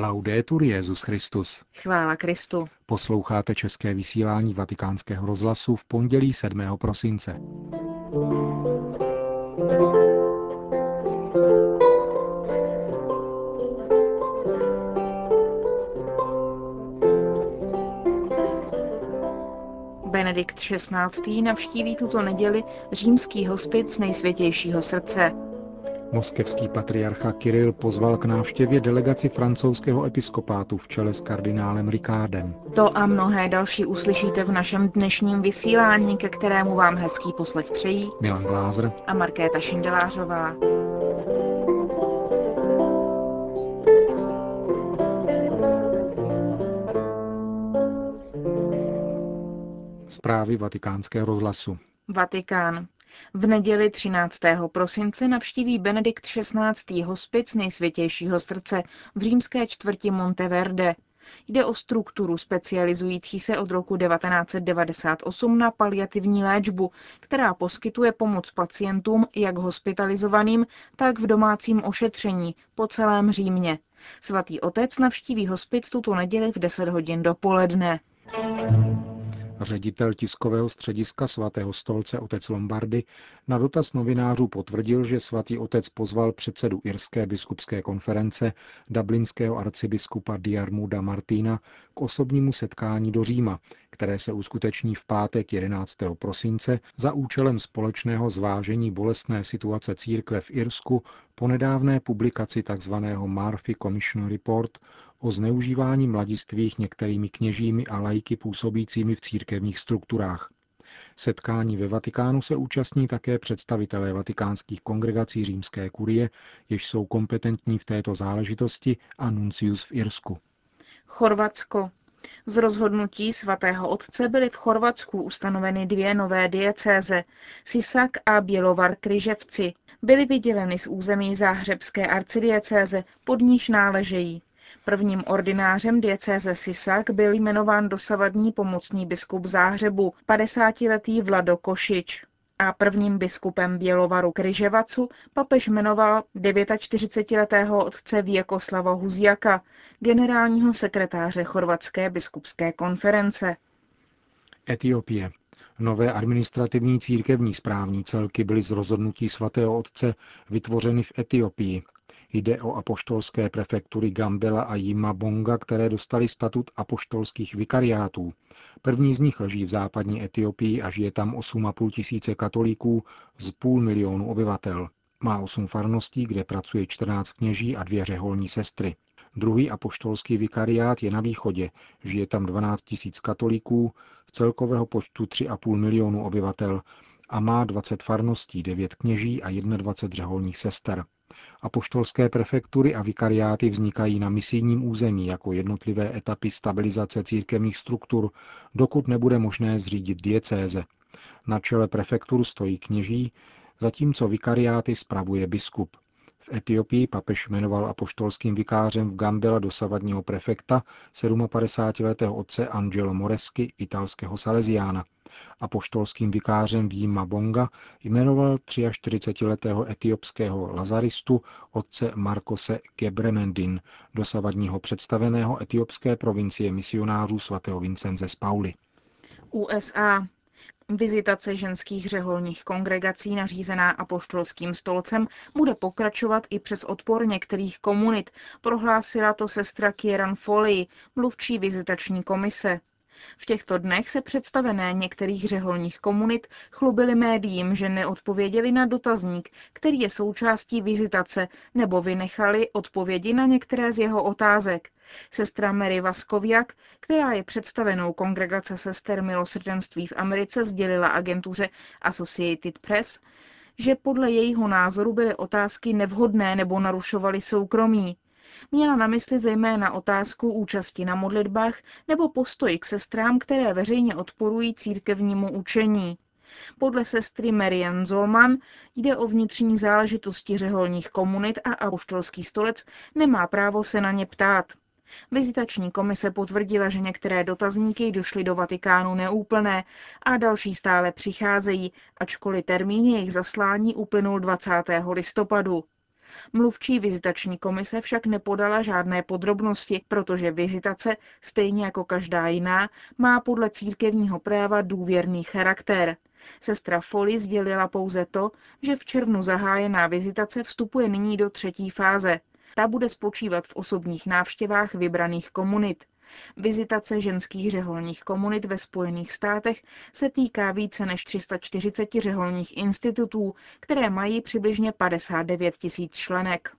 Laudetur Jesus Christus. Chvála Kristu. Posloucháte české vysílání Vatikánského rozhlasu v pondělí 7. prosince. Benedikt XVI. Navštíví tuto neděli římský hospic Nejsvětějšího srdce. Moskevský patriarcha Kirill pozval k návštěvě delegaci francouzského episkopátu v čele s kardinálem Ricardem. To a mnohé další uslyšíte v našem dnešním vysílání, ke kterému vám hezký poslech přejí Milan Glázr a Markéta Šindelářová. Zprávy Vatikánského rozhlasu. Vatikán. V neděli 13. prosince navštíví Benedikt XVI. Hospic Nejsvětějšího srdce v římské čtvrti Monteverde. Jde o strukturu specializující se od roku 1998 na paliativní léčbu, která poskytuje pomoc pacientům jak hospitalizovaným, tak v domácím ošetření po celém Římě. Svatý otec navštíví hospic tuto neděli v 10 hodin dopoledne. Ředitel tiskového střediska Svatého stolce otec Lombardy na dotaz novinářů potvrdil, že svatý otec pozval předsedu irské biskupské konference dublinského arcibiskupa Diarmuida Martina k osobnímu setkání do Říma, které se uskuteční v pátek 11. prosince za účelem společného zvážení bolestné situace církve v Irsku po nedávné publikaci tzv. Murphy Commission Report o zneužívání mladistvých některými kněžími a laiky působícími v církevních strukturách. Setkání ve Vatikánu se účastní také představitelé vatikánských kongregací římské kurie, jež jsou kompetentní v této záležitosti, a nuncius v Irsku. Chorvatsko. Z rozhodnutí svatého otce byly v Chorvatsku ustanoveny dvě nové diecéze, Sisak a Bjelovar-Križevci. Byly vyděleny z území záhřebské arcidiecéze, pod níž náležejí. Prvním ordinářem diecéze Sisak byl jmenován dosavadní pomocný biskup Záhřebu, 50-letý Vlado Košič. A prvním biskupem Bjelovaru Križevacu papež jmenoval 49-letého otce Věkoslava Huziaka, generálního sekretáře Chorvatské biskupské konference. Etiopie. Nové administrativní církevní správní celky byly z rozhodnutí svatého otce vytvořeny v Etiopii. Jde o apoštolské prefektury Gambela a Jima Bonga, které dostaly statut apoštolských vikariátů. První z nich leží v západní Etiopii a žije tam 8,5 tisíce katolíků z půl milionu obyvatel. Má 8 farností, kde pracuje 14 kněží a 2 řeholní sestry. Druhý apoštolský vikariát je na východě, žije tam 12 tisíc katolíků z celkového počtu 3,5 milionu obyvatel a má 20 farností, 9 kněží a 21 řeholních sester. Apoštolské prefektury a vikariáty vznikají na misijním území jako jednotlivé etapy stabilizace církevních struktur, dokud nebude možné zřídit diecéze. Na čele prefektur stojí kněží, zatímco vikariáty spravuje biskup. V Etiopii papež jmenoval apoštolským vikářem v Gambela dosavadního prefekta 57-letého otce Angelo Moresky, italského saleziána. Apoštolským vikářem Jima Bonga jmenoval 43-letého etiopského lazaristu otce Markose Gebremendin, dosavadního představeného etiopské provincie misionářů sv. Vincenze z Pauli. USA. Vizitace ženských řeholních kongregací nařízená apoštolským stolcem bude pokračovat i přes odpor některých komunit, prohlásila to sestra Kieran Foley, mluvčí vizitační komise. V těchto dnech se představené některých řeholních komunit chlubili médiím, že neodpověděli na dotazník, který je součástí vizitace, nebo vynechali odpovědi na některé z jeho otázek. Sestra Mary Vascoviak, která je představenou Kongregace sester milosrdenství v Americe, sdělila agentuře Associated Press, že podle jejího názoru byly otázky nevhodné nebo narušovaly soukromí. Měla na mysli zejména otázku účasti na modlitbách nebo postoj k sestrám, které veřejně odporují církevnímu učení. Podle sestry Mary Jan Zolman jde o vnitřní záležitosti řeholních komunit a apoštolský stolec nemá právo se na ně ptát. Vizitační komise potvrdila, že některé dotazníky došly do Vatikánu neúplné a další stále přicházejí, ačkoliv termín jejich zaslání uplynul 20. listopadu. Mluvčí vizitační komise však nepodala žádné podrobnosti, protože vizitace, stejně jako každá jiná, má podle církevního práva důvěrný charakter. Sestra Foley sdělila pouze to, že v červnu zahájená vizitace vstupuje nyní do třetí fáze. Ta bude spočívat v osobních návštěvách vybraných komunit. Vizitace ženských řeholních komunit ve Spojených státech se týká více než 340 řeholních institutů, které mají přibližně 59 tisíc členek.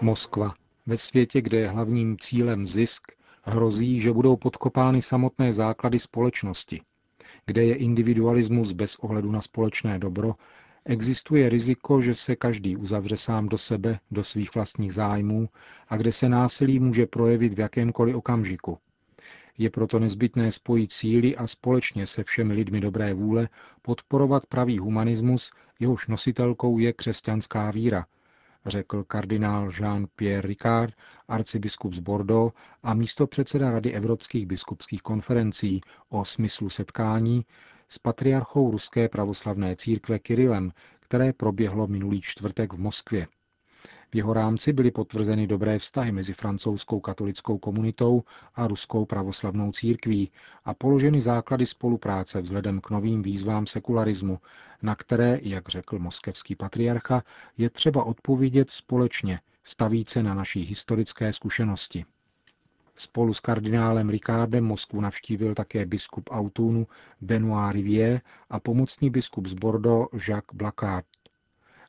Moskva. Ve světě, kde je hlavním cílem zisk, hrozí, že budou podkopány samotné základy společnosti. Kde je individualismus bez ohledu na společné dobro, existuje riziko, že se každý uzavře sám do sebe, do svých vlastních zájmů a kde se násilí může projevit v jakémkoliv okamžiku. Je proto nezbytné spojit síly a společně se všemi lidmi dobré vůle podporovat pravý humanismus, jehož nositelkou je křesťanská víra, řekl kardinál Jean-Pierre Ricard, arcibiskup z Bordeaux a místopředseda Rady evropských biskupských konferencí o smyslu setkání s patriarchou Ruské pravoslavné církve Kirillem, které proběhlo minulý čtvrtek v Moskvě. V jeho rámci byly potvrzeny dobré vztahy mezi francouzskou katolickou komunitou a Ruskou pravoslavnou církví a položeny základy spolupráce vzhledem k novým výzvám sekularismu, na které, jak řekl moskevský patriarcha, je třeba odpovědět společně, stavíce se na naší historické zkušenosti. Spolu s kardinálem Ricardem Moskvu navštívil také biskup Autunu Benoît Rivier a pomocný biskup z Bordeaux Jacques Blacard.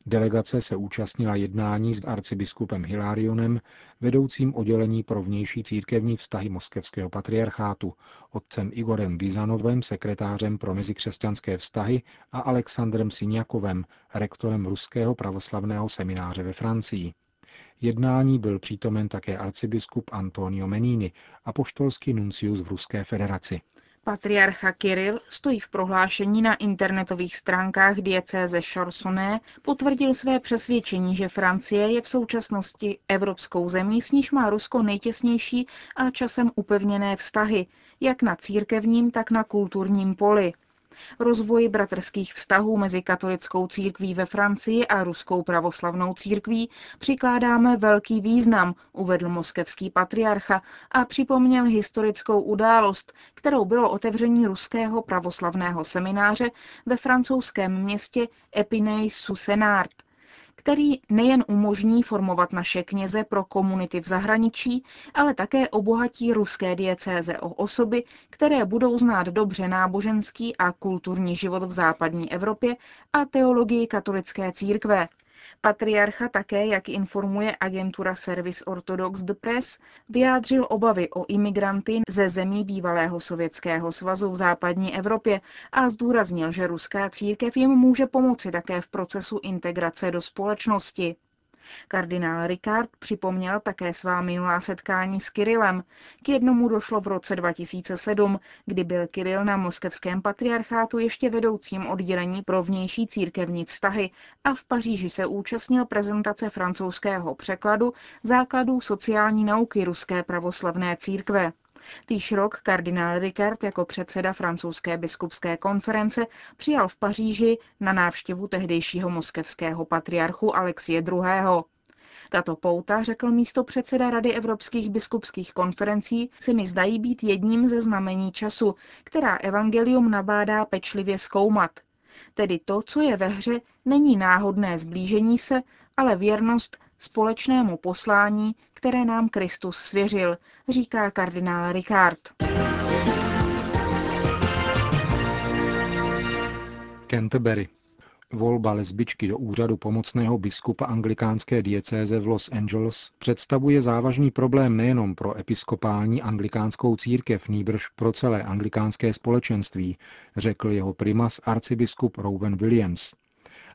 Delegace se účastnila jednání s arcibiskupem Hilarionem, vedoucím oddělení pro vnější církevní vztahy moskevského patriarchátu, otcem Igorem Vizanovem, sekretářem pro mezikřesťanské vztahy a Alexandrem Siniakovem, rektorem Ruského pravoslavného semináře ve Francii. Jednání byl přítomen také arcibiskup Antonio Menini, apoštolský nuncius v Ruské federaci. Patriarcha Kirill stojí v prohlášení na internetových stránkách diecéze Charsoné, potvrdil své přesvědčení, že Francie je v současnosti evropskou zemí, s níž má Rusko nejtěsnější a časem upevněné vztahy, jak na církevním, tak na kulturním poli. Rozvoji bratrských vztahů mezi katolickou církví ve Francii a Ruskou pravoslavnou církví přikládáme velký význam, uvedl moskevský patriarcha a připomněl historickou událost, kterou bylo otevření Ruského pravoslavného semináře ve francouzském městě Épinay-sur-Seine, který nejen umožní formovat naše kněze pro komunity v zahraničí, ale také obohatí ruské diecéze o osoby, které budou znát dobře náboženský a kulturní život v západní Evropě a teologii katolické církve. Patriarcha také, jak informuje agentura Service Orthodox de Presse, vyjádřil obavy o imigranty ze zemí bývalého Sovětského svazu v západní Evropě a zdůraznil, že ruská církev jim může pomoci také v procesu integrace do společnosti. Kardinál Ricard připomněl také svá minulá setkání s Kirillem. K jednomu došlo v roce 2007, kdy byl Kirill na moskevském patriarchátu ještě vedoucím oddělení pro vnější církevní vztahy a v Paříži se účastnil prezentace francouzského překladu základů sociální nauky Ruské pravoslavné církve. Týž rok kardinál Ricard jako předseda francouzské biskupské konference přijal v Paříži na návštěvu tehdejšího moskevského patriarchu Alexije II. Tato pouta, řekl místopředseda Rady evropských biskupských konferencí, se mi zdají být jedním ze znamení času, která evangelium nabádá pečlivě zkoumat. Tedy to, co je ve hře, není náhodné zblížení se, ale věrnost společnému poslání, které nám Kristus svěřil, říká kardinál Ricard. Canterbury. Volba lesbičky do úřadu pomocného biskupa anglikánské diecéze v Los Angeles představuje závažný problém nejenom pro episkopální anglikánskou církev, nýbrž pro celé anglikánské společenství, řekl jeho primas arcibiskup Rowan Williams.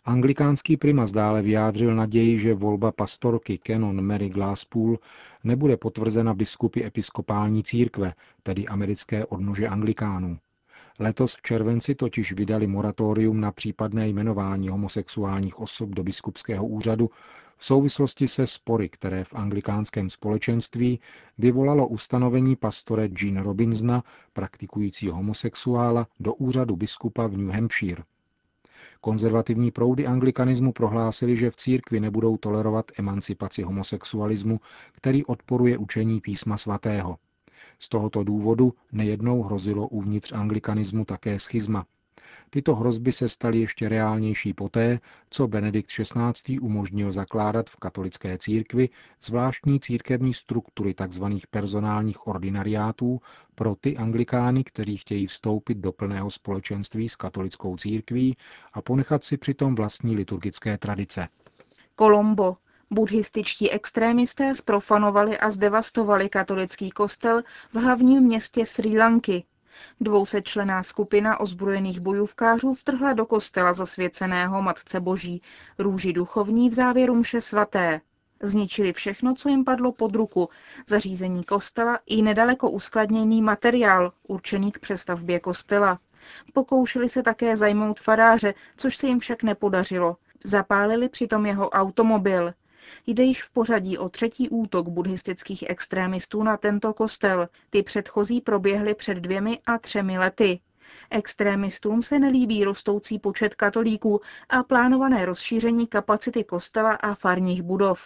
Anglikánský primas dále vyjádřil naději, že volba pastorky Canon Mary Glasspool nebude potvrzena biskupy episkopální církve, tedy americké odnože anglikánů. Letos v červenci totiž vydali moratorium na případné jmenování homosexuálních osob do biskupského úřadu v souvislosti se spory, které v anglikánském společenství vyvolalo ustanovení pastore Gene Robinsona, praktikujícího homosexuála, do úřadu biskupa v New Hampshire. Konzervativní proudy anglikanismu prohlásili, že v církvi nebudou tolerovat emancipaci homosexualismu, který odporuje učení písma svatého. Z tohoto důvodu nejednou hrozilo uvnitř anglikanismu také schizma. Tyto hrozby se staly ještě reálnější poté, co Benedikt XVI. Umožnil zakládat v katolické církvi zvláštní církevní struktury tzv. Personálních ordinariátů pro ty anglikány, kteří chtějí vstoupit do plného společenství s katolickou církví a ponechat si přitom vlastní liturgické tradice. Colombo. Budhističtí extrémisté zprofanovali a zdevastovali katolický kostel v hlavním městě Srí Lanky. 200členná skupina ozbrojených bojůvkářů vtrhla do kostela zasvěceného Matce Boží, růži duchovní v závěru mše svaté. Zničili všechno, co jim padlo pod ruku, zařízení kostela i nedaleko uskladněný materiál, určený k přestavbě kostela. Pokoušeli se také zajmout faráře, což se jim však nepodařilo. Zapálili přitom jeho automobil. Jde již v pořadí o třetí útok buddhistických extrémistů na tento kostel. Ty předchozí proběhly před 2 a 3 lety. Extrémistům se nelíbí rostoucí počet katolíků a plánované rozšíření kapacity kostela a farních budov.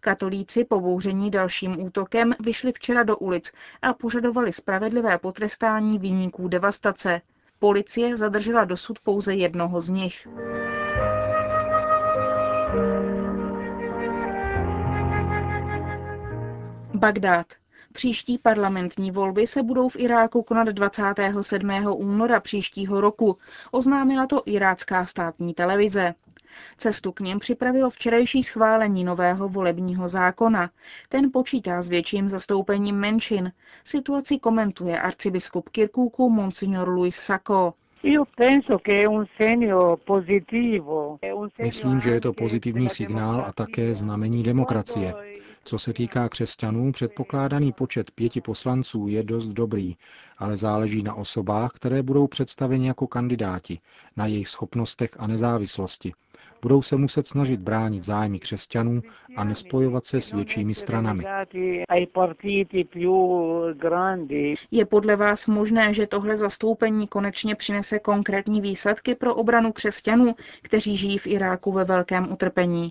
Katolíci pobouření dalším útokem vyšli včera do ulic a požadovali spravedlivé potrestání viníků devastace. Policie zadržela dosud pouze jednoho z nich. Bagdád. Příští parlamentní volby se budou v Iráku konat 27. února příštího roku, oznámila to irácká státní televize. Cestu k něm připravilo včerejší schválení nového volebního zákona. Ten počítá s větším zastoupením menšin. Situaci komentuje arcibiskup Kirkuku monsignor Louis Sako. Myslím, že je to pozitivní signál a také znamení demokracie. Co se týká křesťanů, předpokládaný počet 5 poslanců je dost dobrý, ale záleží na osobách, které budou představeni jako kandidáti, na jejich schopnostech a nezávislosti. Budou se muset snažit bránit zájmy křesťanů a nespojovat se s většími stranami. Je podle vás možné, že tohle zastoupení konečně přinese konkrétní výsledky pro obranu křesťanů, kteří žijí v Iráku ve velkém utrpení?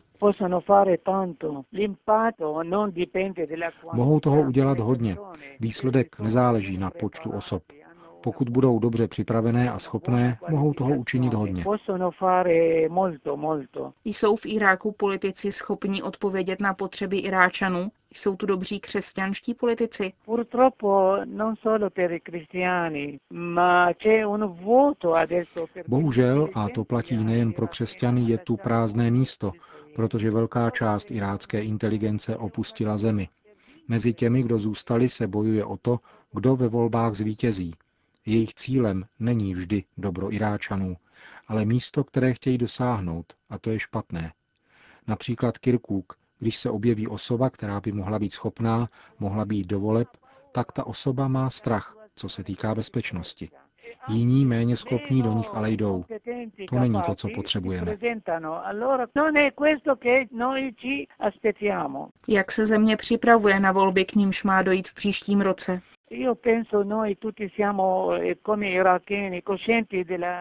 Mohou toho udělat hodně. Výsledek nezáleží na počtu osob. Pokud budou dobře připravené a schopné, mohou toho učinit hodně. Jsou v Iráku politici schopni odpovědět na potřeby Iráčanů? Jsou tu dobří křesťanští politici? Bohužel, a to platí nejen pro křesťany, je tu prázdné místo, protože velká část irácké inteligence opustila zemi. Mezi těmi, kdo zůstali, se bojuje o to, kdo ve volbách zvítězí. Jejich cílem není vždy dobro Iráčanů, ale místo, které chtějí dosáhnout, a to je špatné. Například Kirkuk, když se objeví osoba, která by mohla být schopná, mohla být do voleb, tak ta osoba má strach, co se týká bezpečnosti. Jiní méně schopní do nich ale jdou. To není to, co potřebujeme. Jak se země připravuje na volby, k nímž má dojít v příštím roce?